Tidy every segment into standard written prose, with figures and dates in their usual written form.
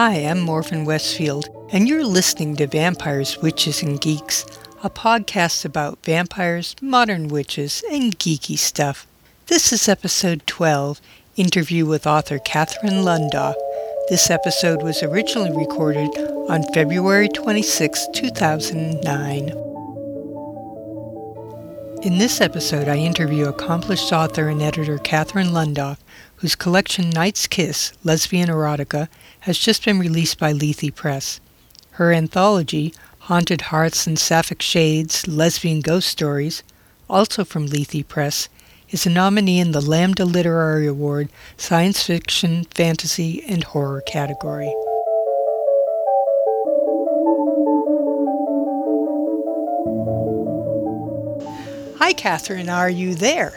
Hi, I'm Morven Westfield, and you're listening to Vampires, Witches, and Geeks, a podcast about vampires, modern witches, and geeky stuff. This is episode 12, Interview with author Catherine Lundoff. This episode was originally recorded on February 26, 2009. In this episode, I interview accomplished author and editor Catherine Lundoff, whose collection Night's Kiss, Lesbian Erotica, has just been released by Lethe Press. Her anthology, Haunted Hearts and Sapphic Shades, Lesbian Ghost Stories, also from Lethe Press, is a nominee in the Lambda Literary Award Science Fiction, Fantasy, and Horror category. Hi, Catherine. Are you there?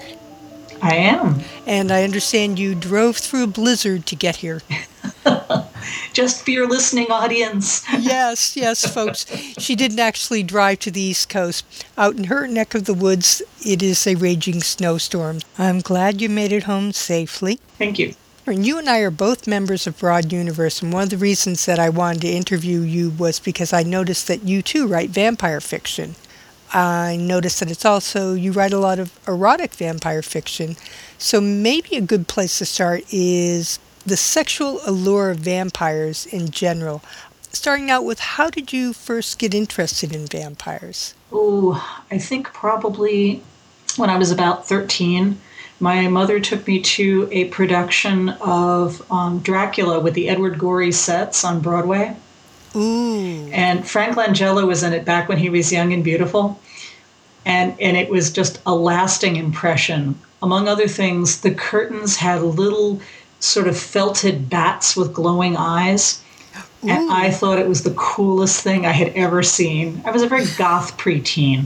I am. And I understand you drove through a blizzard to get here. Just for your listening audience. Yes, folks. She didn't actually drive to the East Coast. Out in her neck of the woods, it is a raging snowstorm. I'm glad you made it home safely. Thank you. And you and I are both members of Broad Universe, and one of the reasons that I wanted to interview you was because I noticed that you, too, write vampire fiction. I noticed that it's also, you write a lot of erotic vampire fiction, so maybe a good place to start is the sexual allure of vampires in general. Starting out with, how did you first get interested in vampires? I think probably when I was about 13, my mother took me to a production of Dracula with the Edward Gorey sets on Broadway. Ooh. And Frank Langella was in it back when he was young and beautiful. And it was just a lasting impression. Among other things, the curtains had little sort of felted bats with glowing eyes. Ooh. And I thought it was the coolest thing I had ever seen. I was a very goth preteen.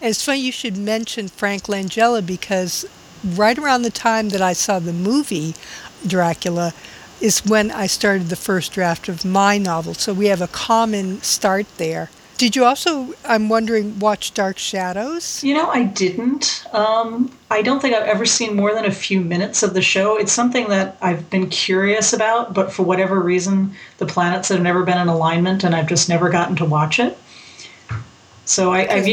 It's funny you should mention Frank Langella, because right around the time that I saw the movie Dracula is when I started the first draft of my novel. So we have a common start there. Did you also, I'm wondering, watch Dark Shadows? You know, I didn't. I don't think I've ever seen more than a few minutes of the show. It's something that I've been curious about, but for whatever reason, the planets have never been in alignment, and I've just never gotten to watch it. So I've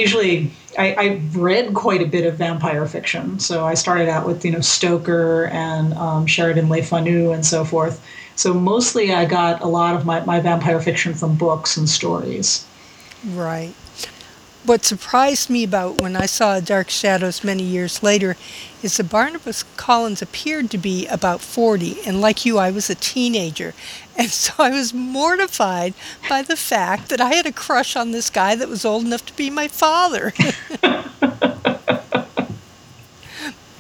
read quite a bit of vampire fiction. So I started out with, Stoker and Sheridan Le Fanu and so forth. So mostly I got a lot of my vampire fiction from books and stories. Right. What surprised me about when I saw Dark Shadows many years later is that Barnabas Collins appeared to be about 40, and like you, I was a teenager. And so I was mortified by the fact that I had a crush on this guy that was old enough to be my father.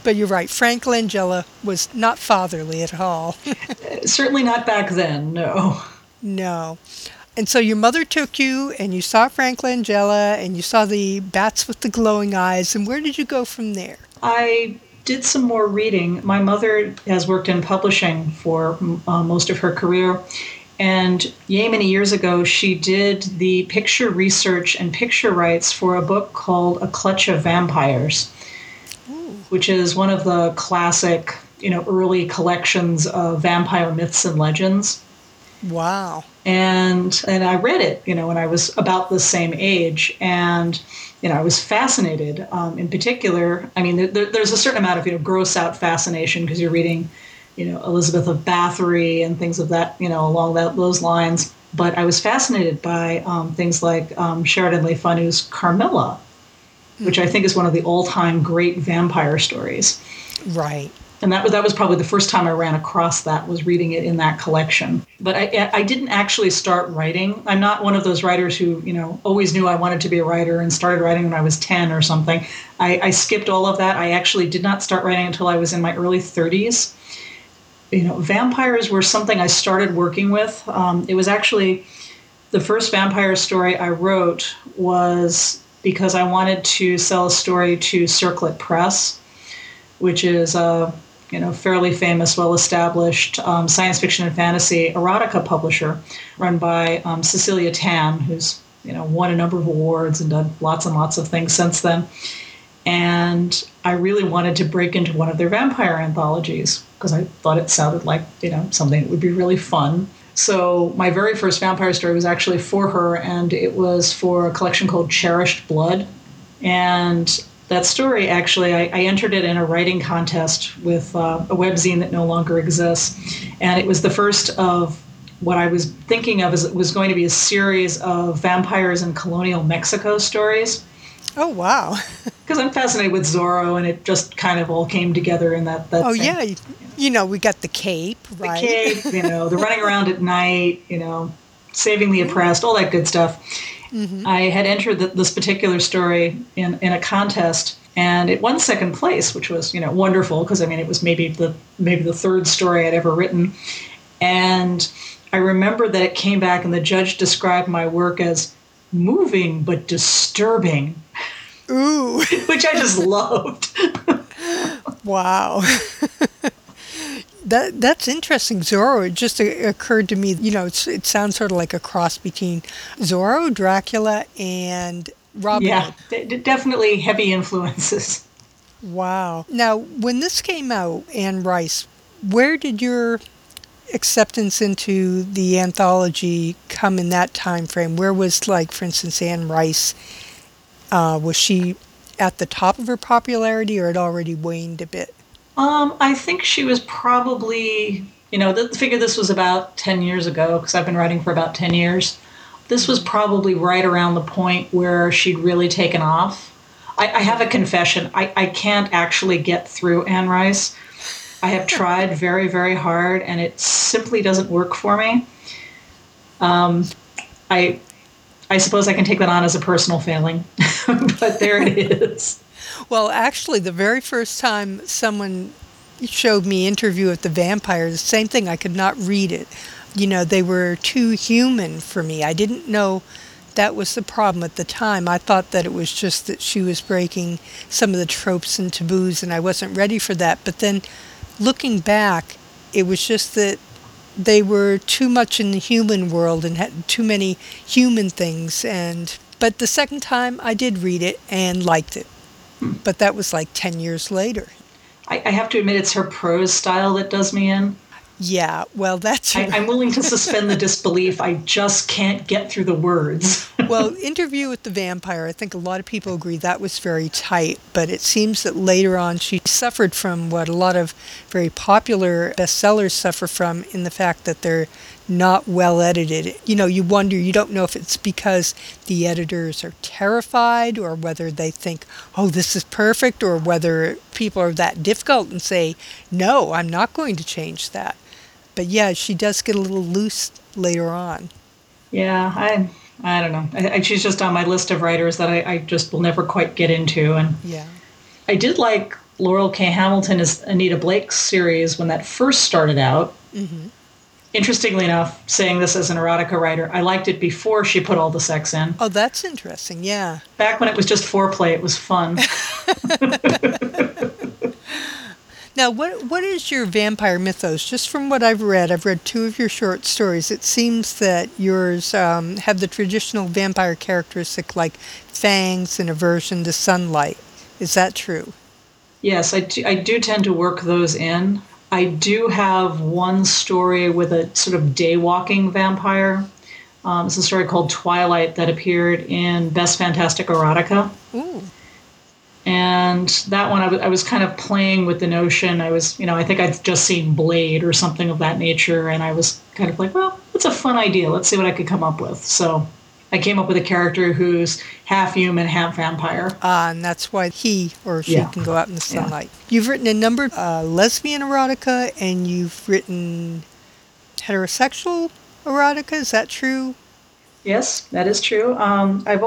But you're right, Frank Langella was not fatherly at all. Certainly not back then, no. No. And so your mother took you, and you saw Frank Langella, and you saw the bats with the glowing eyes. And where did you go from there? I did some more reading. My mother has worked in publishing for most of her career. And many years ago, she did the picture research and picture rights for a book called A Clutch of Vampires, which is one of the classic, early collections of vampire myths and legends. Wow. And I read it, when I was about the same age. And, I was fascinated. In particular, I mean, there's a certain amount of, gross out fascination because you're reading, Elizabeth of Bathory and things of that, along those lines. But I was fascinated by things like Sheridan Le Fanu's Carmilla, which I think is one of the all-time great vampire stories. Right. And that was probably the first time I ran across that, was reading it in that collection. But I didn't actually start writing. I'm not one of those writers who, always knew I wanted to be a writer and started writing when I was 10 or something. I skipped all of that. I actually did not start writing until I was in my early 30s. Vampires were something I started working with. It was actually the first vampire story I wrote was because I wanted to sell a story to Circlet Press, which is a fairly famous, well-established science fiction and fantasy erotica publisher run by Cecilia Tam, who's won a number of awards and done lots and lots of things since then. And I really wanted to break into one of their vampire anthologies because I thought it sounded like something that would be really fun. So my very first vampire story was actually for her, and it was for a collection called Cherished Blood. And that story, actually, I entered it in a writing contest with a webzine that no longer exists. And it was the first of what I was thinking of as it was going to be a series of vampires in colonial Mexico stories. Oh, wow. Because I'm fascinated with Zorro, and it just kind of all came together in that Oh, thing. Yeah. You know, we got the cape, right? The cape, you know, the running around at night, you know, saving the oppressed, all that good stuff. Mm-hmm. I had entered this particular story in a contest, and it won second place, which was, you know, wonderful, because, I mean, it was maybe the third story I'd ever written. And I remember that it came back, and the judge described my work as moving but disturbing. Ooh. Which I just loved. Wow. That's interesting. Zorro, it just occurred to me, you know, it sounds sort of like a cross between Zorro, Dracula, and Robin. Yeah, definitely heavy influences. Wow. Now, when this came out, Anne Rice, where did your acceptance into the anthology come in that time frame? Where was, like, for instance, Anne Rice, was she at the top of her popularity, or had already waned a bit? I think she was probably, you know, the figure this was about 10 years ago, because I've been writing for about 10 years. This was probably right around the point where she'd really taken off. I have a confession. I can't actually get through Anne Rice. I have tried very, very hard, and it simply doesn't work for me. I suppose I can take that on as a personal failing, but there it is. Well, actually, the very first time someone showed me Interview with the Vampire, the same thing, I could not read it. You know, they were too human for me. I didn't know that was the problem at the time. I thought that it was just that she was breaking some of the tropes and taboos, and I wasn't ready for that. But then, looking back, it was just that they were too much in the human world and had too many human things. But the second time, I did read it and liked it. But that was like 10 years later. I have to admit, it's her prose style that does me in. Yeah, well, that's... I'm willing to suspend the disbelief. I just can't get through the words. Well, Interview with the Vampire, I think a lot of people agree that was very tight. But it seems that later on she suffered from what a lot of very popular bestsellers suffer from, in the fact that they're not well edited. You know, you wonder, you don't know if it's because the editors are terrified, or whether they think, oh, this is perfect, or whether people are that difficult and say, no, I'm not going to change that. But yeah, she does get a little loose later on. Yeah, I don't know. She's just on my list of writers that I just will never quite get into. And yeah, I did like Laurel K. Hamilton as Anita Blake's series when that first started out. Mm-hmm. Interestingly enough, saying this as an erotica writer, I liked it before she put all the sex in. Oh, that's interesting, yeah. Back when it was just foreplay, it was fun. Now, what is your vampire mythos? Just from what I've read two of your short stories. It seems that yours have the traditional vampire characteristic, like fangs and aversion to sunlight. Is that true? Yes, I do tend to work those in. I do have one story with a sort of day-walking vampire. It's a story called Twilight that appeared in Best Fantastic Erotica. Ooh. And that one, I was kind of playing with the notion. I think I'd just seen Blade or something of that nature, and I was kind of like, well, that's a fun idea. Let's see what I could come up with. So I came up with a character who's half human, half vampire. And that's why he or she can go out in the sunlight. Yeah. You've written a number of lesbian erotica, and you've written heterosexual erotica. Is that true? Yes, that is true. I've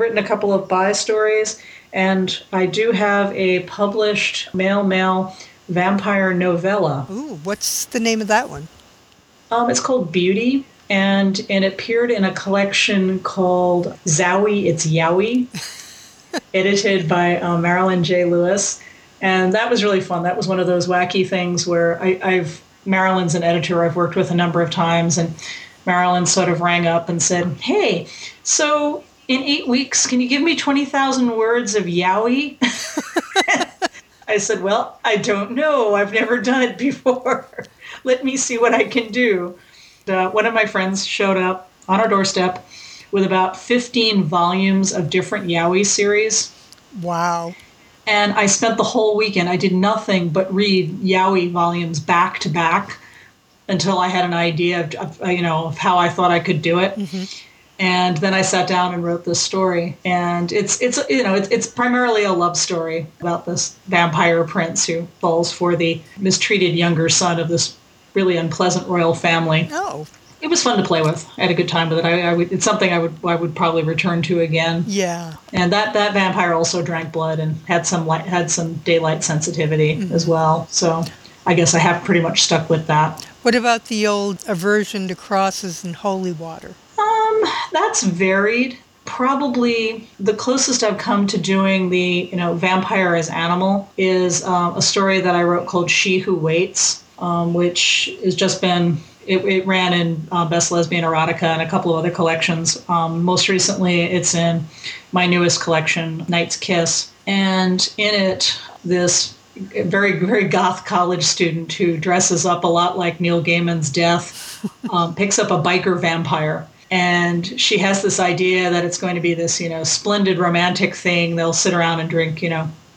written a couple of bi stories, and I do have a published male vampire novella. Ooh, what's the name of that one? It's called Beauty. And it appeared in a collection called Zowie, It's Yaoi, edited by Marilyn J. Lewis. And that was really fun. That was one of those wacky things where Marilyn's an editor I've worked with a number of times, and Marilyn sort of rang up and said, hey, so in 8 weeks, can you give me 20,000 words of Yaoi? I said, well, I don't know. I've never done it before. Let me see what I can do. one of my friends showed up on our doorstep with about 15 volumes of different Yaoi series. Wow. And I spent the whole weekend, I did nothing but read Yaoi volumes back to back until I had an idea of how I thought I could do it. Mm-hmm. And then I sat down and wrote this story. And it's primarily a love story about this vampire prince who falls for the mistreated younger son of this really unpleasant royal family. Oh. It was fun to play with. I had a good time with it. It's something I would probably return to again. Yeah. And that vampire also drank blood and had some daylight sensitivity as well. So I guess I have pretty much stuck with that. What about the old aversion to crosses and holy water? That's varied. Probably the closest I've come to doing the vampire as animal is a story that I wrote called She Who Waits, which has just been. It ran in Best Lesbian Erotica and a couple of other collections. Most recently, it's in my newest collection, Night's Kiss. And in it, this very, very goth college student who dresses up a lot like Neil Gaiman's Death picks up a biker vampire. And she has this idea that it's going to be this, splendid romantic thing. They'll sit around and drink,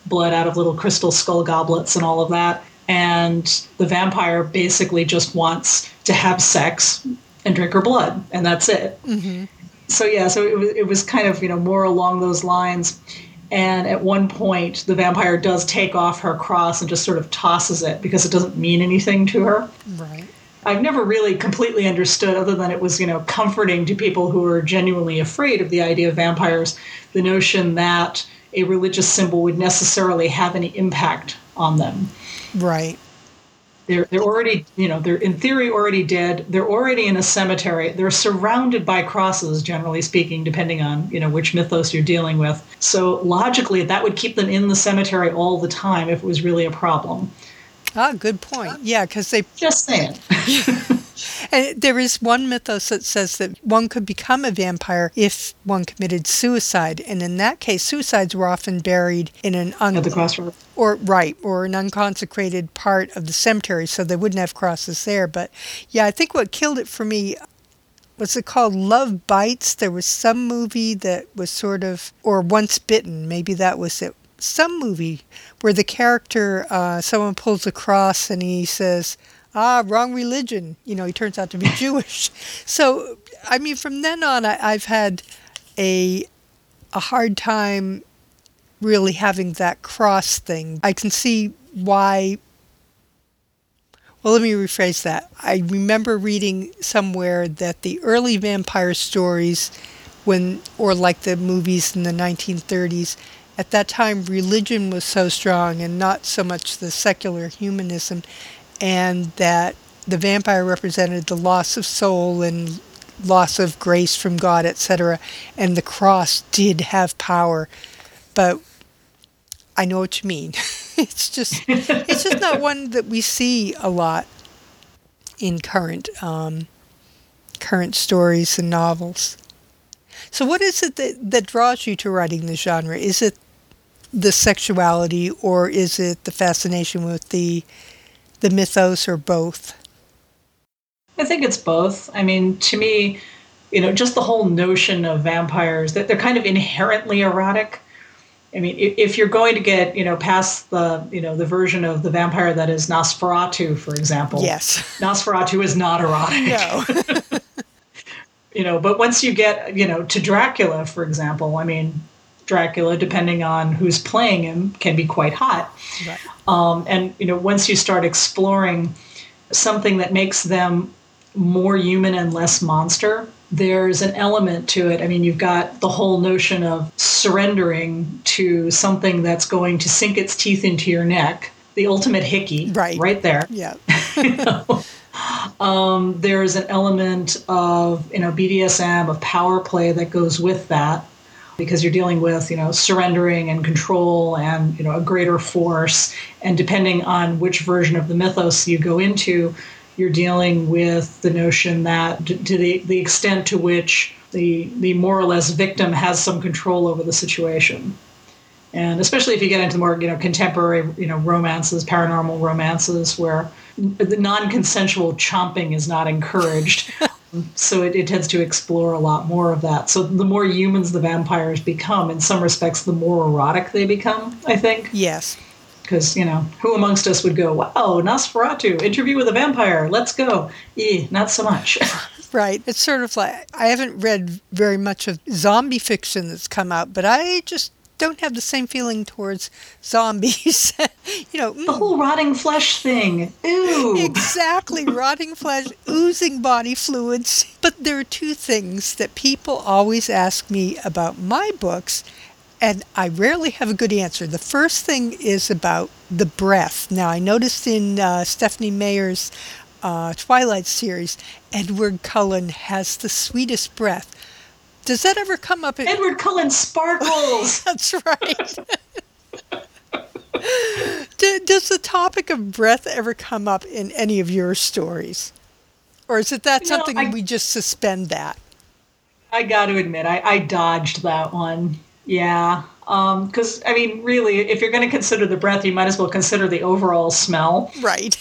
blood out of little crystal skull goblets and all of that. And the vampire basically just wants to have sex and drink her blood, and that's it. Mm-hmm. So it was kind of, more along those lines. And at one point, the vampire does take off her cross and just sort of tosses it because it doesn't mean anything to her. Right. I've never really completely understood, other than it was, comforting to people who are genuinely afraid of the idea of vampires, the notion that a religious symbol would necessarily have any impact on them. Right. They're already, they're in theory already dead. They're already in a cemetery. They're surrounded by crosses, generally speaking, depending on, which mythos you're dealing with. So logically, that would keep them in the cemetery all the time if it was really a problem. Ah, good point. Yeah, because they... Just saying. And there is one mythos that says that one could become a vampire if one committed suicide. And in that case, suicides were often buried in at the crossroads. Or an unconsecrated part of the cemetery, so they wouldn't have crosses there. But yeah, I think what killed it for me, was it called Love Bites? There was some movie that was sort of, or Once Bitten, maybe that was it. Some movie where the character, someone pulls a cross and he says, wrong religion. He turns out to be Jewish. So, I mean, from then on, I've had a hard time really having that cross thing. I can see why... Well, let me rephrase that. I remember reading somewhere that the early vampire stories, like the movies in the 1930s, at that time religion was so strong and not so much the secular humanism... And that the vampire represented the loss of soul and loss of grace from God, etc. And the cross did have power. But I know what you mean. It's just not one that we see a lot in current stories and novels. So what is it that draws you to writing the genre? Is it the sexuality or is it the fascination with the mythos, or both? I think it's both. I mean, to me, just the whole notion of vampires, that they're kind of inherently erotic. I mean, if you're going to get, past the, the version of the vampire that is Nosferatu, for example. Yes. Nosferatu is not erotic. No. But once you get, to Dracula, for example, I mean, Dracula, depending on who's playing him, can be quite hot. Right. And once you start exploring something that makes them more human and less monster, there's an element to it. I mean, you've got the whole notion of surrendering to something that's going to sink its teeth into your neck, the ultimate hickey, right there. Yeah. There's an element of, BDSM, of power play that goes with that. Because you're dealing with, surrendering and control and, a greater force. And depending on which version of the mythos you go into, you're dealing with the notion that to the extent to which the more or less victim has some control over the situation. And especially if you get into more, contemporary, romances, paranormal romances, where the non-consensual chomping is not encouraged. So it tends to explore a lot more of that. So the more humans the vampires become, in some respects, the more erotic they become, I think. Yes. Because, you know, who amongst us would go, wow, Nosferatu, Interview with a Vampire, let's go. Not so much. Right. It's sort of like, I haven't read very much of zombie fiction that's come out, but I just don't have the same feeling towards zombies. The whole rotting flesh thing. Ooh. Exactly. Rotting flesh, oozing body fluids. But there are two things that people always ask me about my books, and I rarely have a good answer. The first thing is about the breath. Now, I noticed in Stephanie Meyer's Twilight series, Edward Cullen has the sweetest breath. Does that ever come up? Edward Cullen sparkles! That's right. Does the topic of breath ever come up in any of your stories? Or is it that something we just suspend that? I got to admit, I dodged that one. Yeah, because, really, if you're going to consider the breath, you might as well consider the overall smell. Right.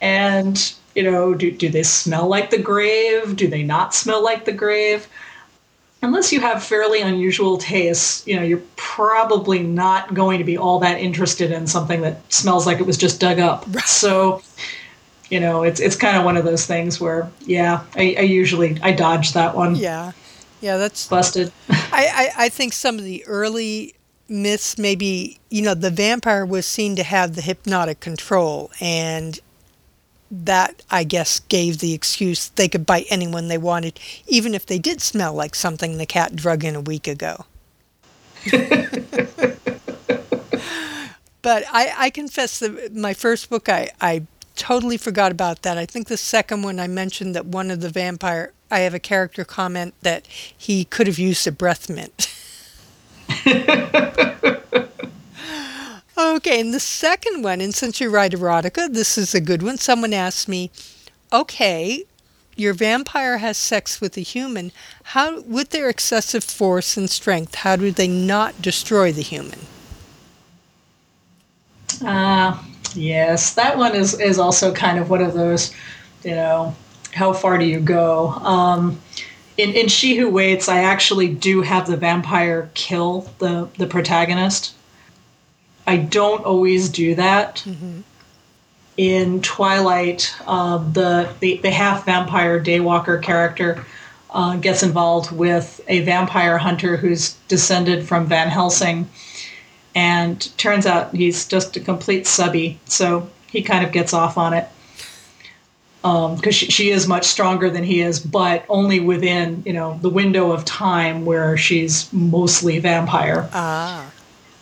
And, do they smell like the grave? Do they not smell like the grave? Unless you have fairly unusual tastes, you're probably not going to be all that interested in something that smells like it was just dug up. Right. So, it's kind of one of those things where, yeah, I usually dodge that one. Yeah. Yeah, that's busted. I think some of the early myths, maybe, the vampire was seen to have the hypnotic control, and that, I guess, gave the excuse they could bite anyone they wanted, even if they did smell like something the cat drug in a week ago. But I confess that my first book, I totally forgot about that. I think the second one I mentioned that one of the vampire... I have a character comment that he could have used a breath mint. Okay, and the second one, and since you write erotica, this is a good one. Someone asked me, okay, your vampire has sex with a human. How, with their excessive force and strength, how do they not destroy the human? Yes, that one is also kind of one of those, how far do you go? In She Who Waits, I actually do have the vampire kill the protagonist. I don't always do that. Mm-hmm. In Twilight, the half-vampire daywalker character gets involved with a vampire hunter who's descended from Van Helsing, and turns out he's just a complete subby, so he kind of gets off on it. Because she is much stronger than he is, but only within, the window of time where she's mostly vampire. Ah.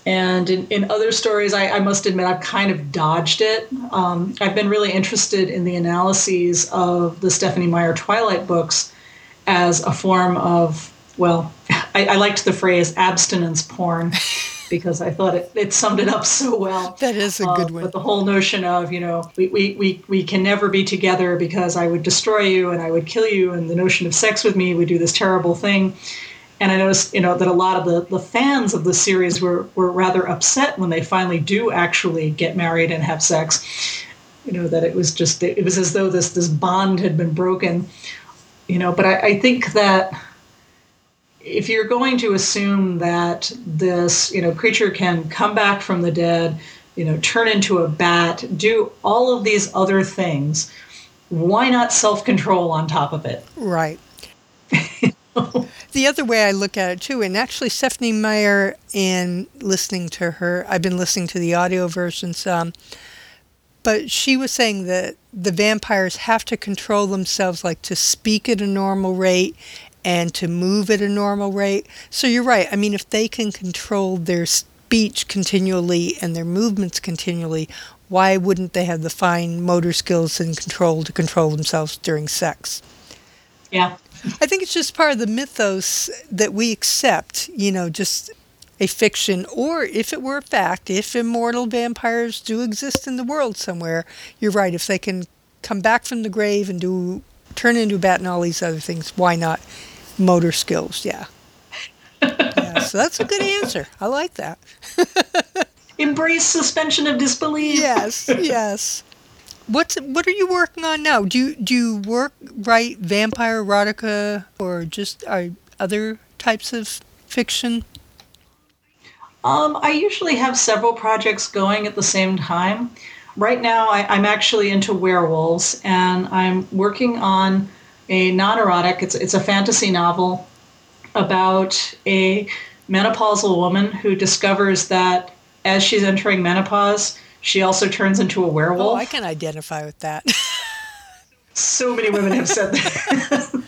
And in other stories, I must admit, I've kind of dodged it. I've been really interested in the analyses of the Stephenie Meyer Twilight books as a form of, well, I liked the phrase abstinence porn. Because I thought it summed it up so well. That is a good one. But the whole notion of, we can never be together because I would destroy you and I would kill you, and the notion of sex with me would do this terrible thing. And I noticed, that a lot of the fans of the series were rather upset when they finally do actually get married and have sex. That it was just, it was as though this bond had been broken. But I think that... if you're going to assume that this, creature can come back from the dead, turn into a bat, do all of these other things, why not self-control on top of it? Right. The other way I look at it, too, and actually Stephenie Meyer, in listening to her, I've been listening to the audio versions, but she was saying that the vampires have to control themselves, like to speak at a normal rate, and to move at a normal rate. So you're right. If they can control their speech continually and their movements continually, why wouldn't they have the fine motor skills and control to control themselves during sex? Yeah. I think it's just part of the mythos that we accept, just a fiction. Or if it were a fact, if immortal vampires do exist in the world somewhere, you're right. If they can come back from the grave and turn into a bat and all these other things, why not? Motor skills, yeah. So that's a good answer. I like that. Embrace suspension of disbelief. Yes. What are you working on now? Do you write vampire erotica or just other types of fiction? I usually have several projects going at the same time. Right now, I'm actually into werewolves, and I'm working on a non-erotic. It's a fantasy novel about a menopausal woman who discovers that as she's entering menopause, she also turns into a werewolf. Oh, I can identify with that. So many women have said that.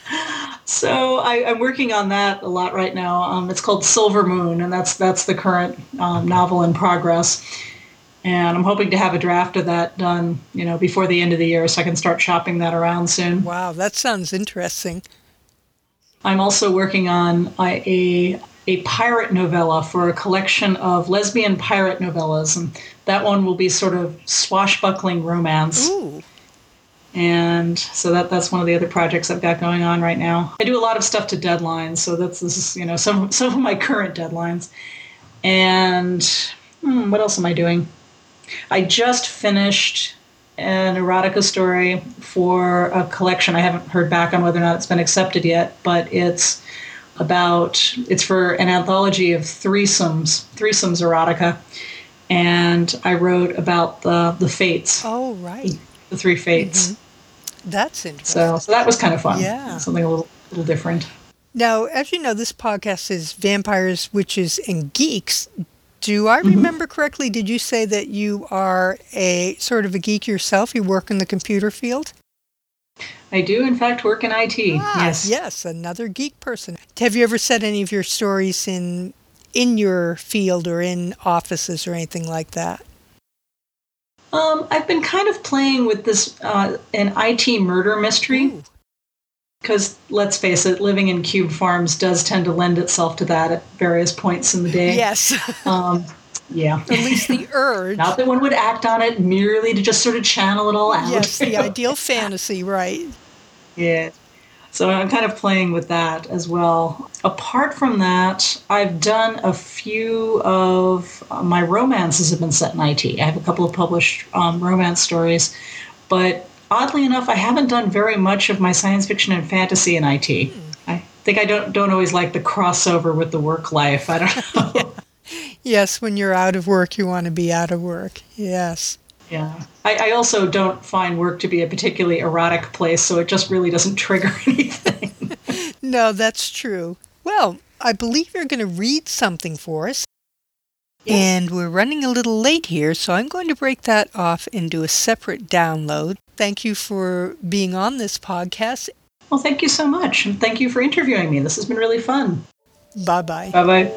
So I'm working on that a lot right now. It's called Silver Moon, and that's the current novel in progress. And I'm hoping to have a draft of that done, before the end of the year, so I can start shopping that around soon. Wow, that sounds interesting. I'm also working on a pirate novella for a collection of lesbian pirate novellas, and that one will be sort of swashbuckling romance. Ooh. And so that's one of the other projects I've got going on right now. I do a lot of stuff to deadlines, so this is some of my current deadlines. And what else am I doing? I just finished an erotica story for a collection. I haven't heard back on whether or not it's been accepted yet, but it's for an anthology of threesomes erotica, and I wrote about the fates. Oh, right, the three fates. Mm-hmm. That's interesting. So that was kind of fun. Yeah, something a little different. Now, as you know, this podcast is vampires, witches, and geeks. Do I remember mm-hmm. correctly? Did you say that you are a sort of a geek yourself? You work in the computer field. I do, in fact, work in IT. Ah, yes. Yes, another geek person. Have you ever said any of your stories in your field or in offices or anything like that? I've been kind of playing with this an IT murder mystery, because let's face it, living in cube farms does tend to lend itself to that at various points in the day. Yes. Yeah. At least the urge. Not that one would act on it, merely to just sort of channel it all out. Yes, the ideal fantasy, right. Yeah. So I'm kind of playing with that as well. Apart from that, I've done a few of my romances have been set in IT. I have a couple of published romance stories. But oddly enough, I haven't done very much of my science fiction and fantasy in IT. Mm. I think I don't always like the crossover with the work life. I don't know. Yeah. Yes, when you're out of work, you want to be out of work. Yes. Yeah. I also don't find work to be a particularly erotic place, so it just really doesn't trigger anything. No, that's true. Well, I believe you're going to read something for us. Yes. And we're running a little late here, so I'm going to break that off and do a separate download. Thank you for being on this podcast. Well, thank you so much, and thank you for interviewing me. This has been really fun. Bye-bye. Bye-bye.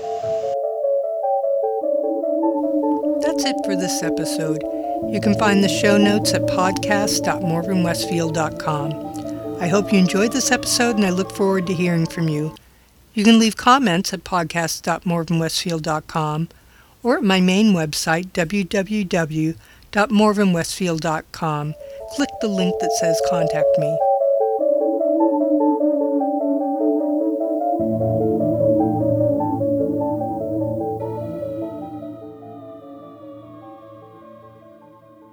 That's it for this episode. You can find the show notes at podcast.morvenwestfield.com. I hope you enjoyed this episode, and I look forward to hearing from you. You can leave comments at podcast.morvenwestfield.com or at my main website, www.morvenwestfield.com. Click the link that says Contact Me.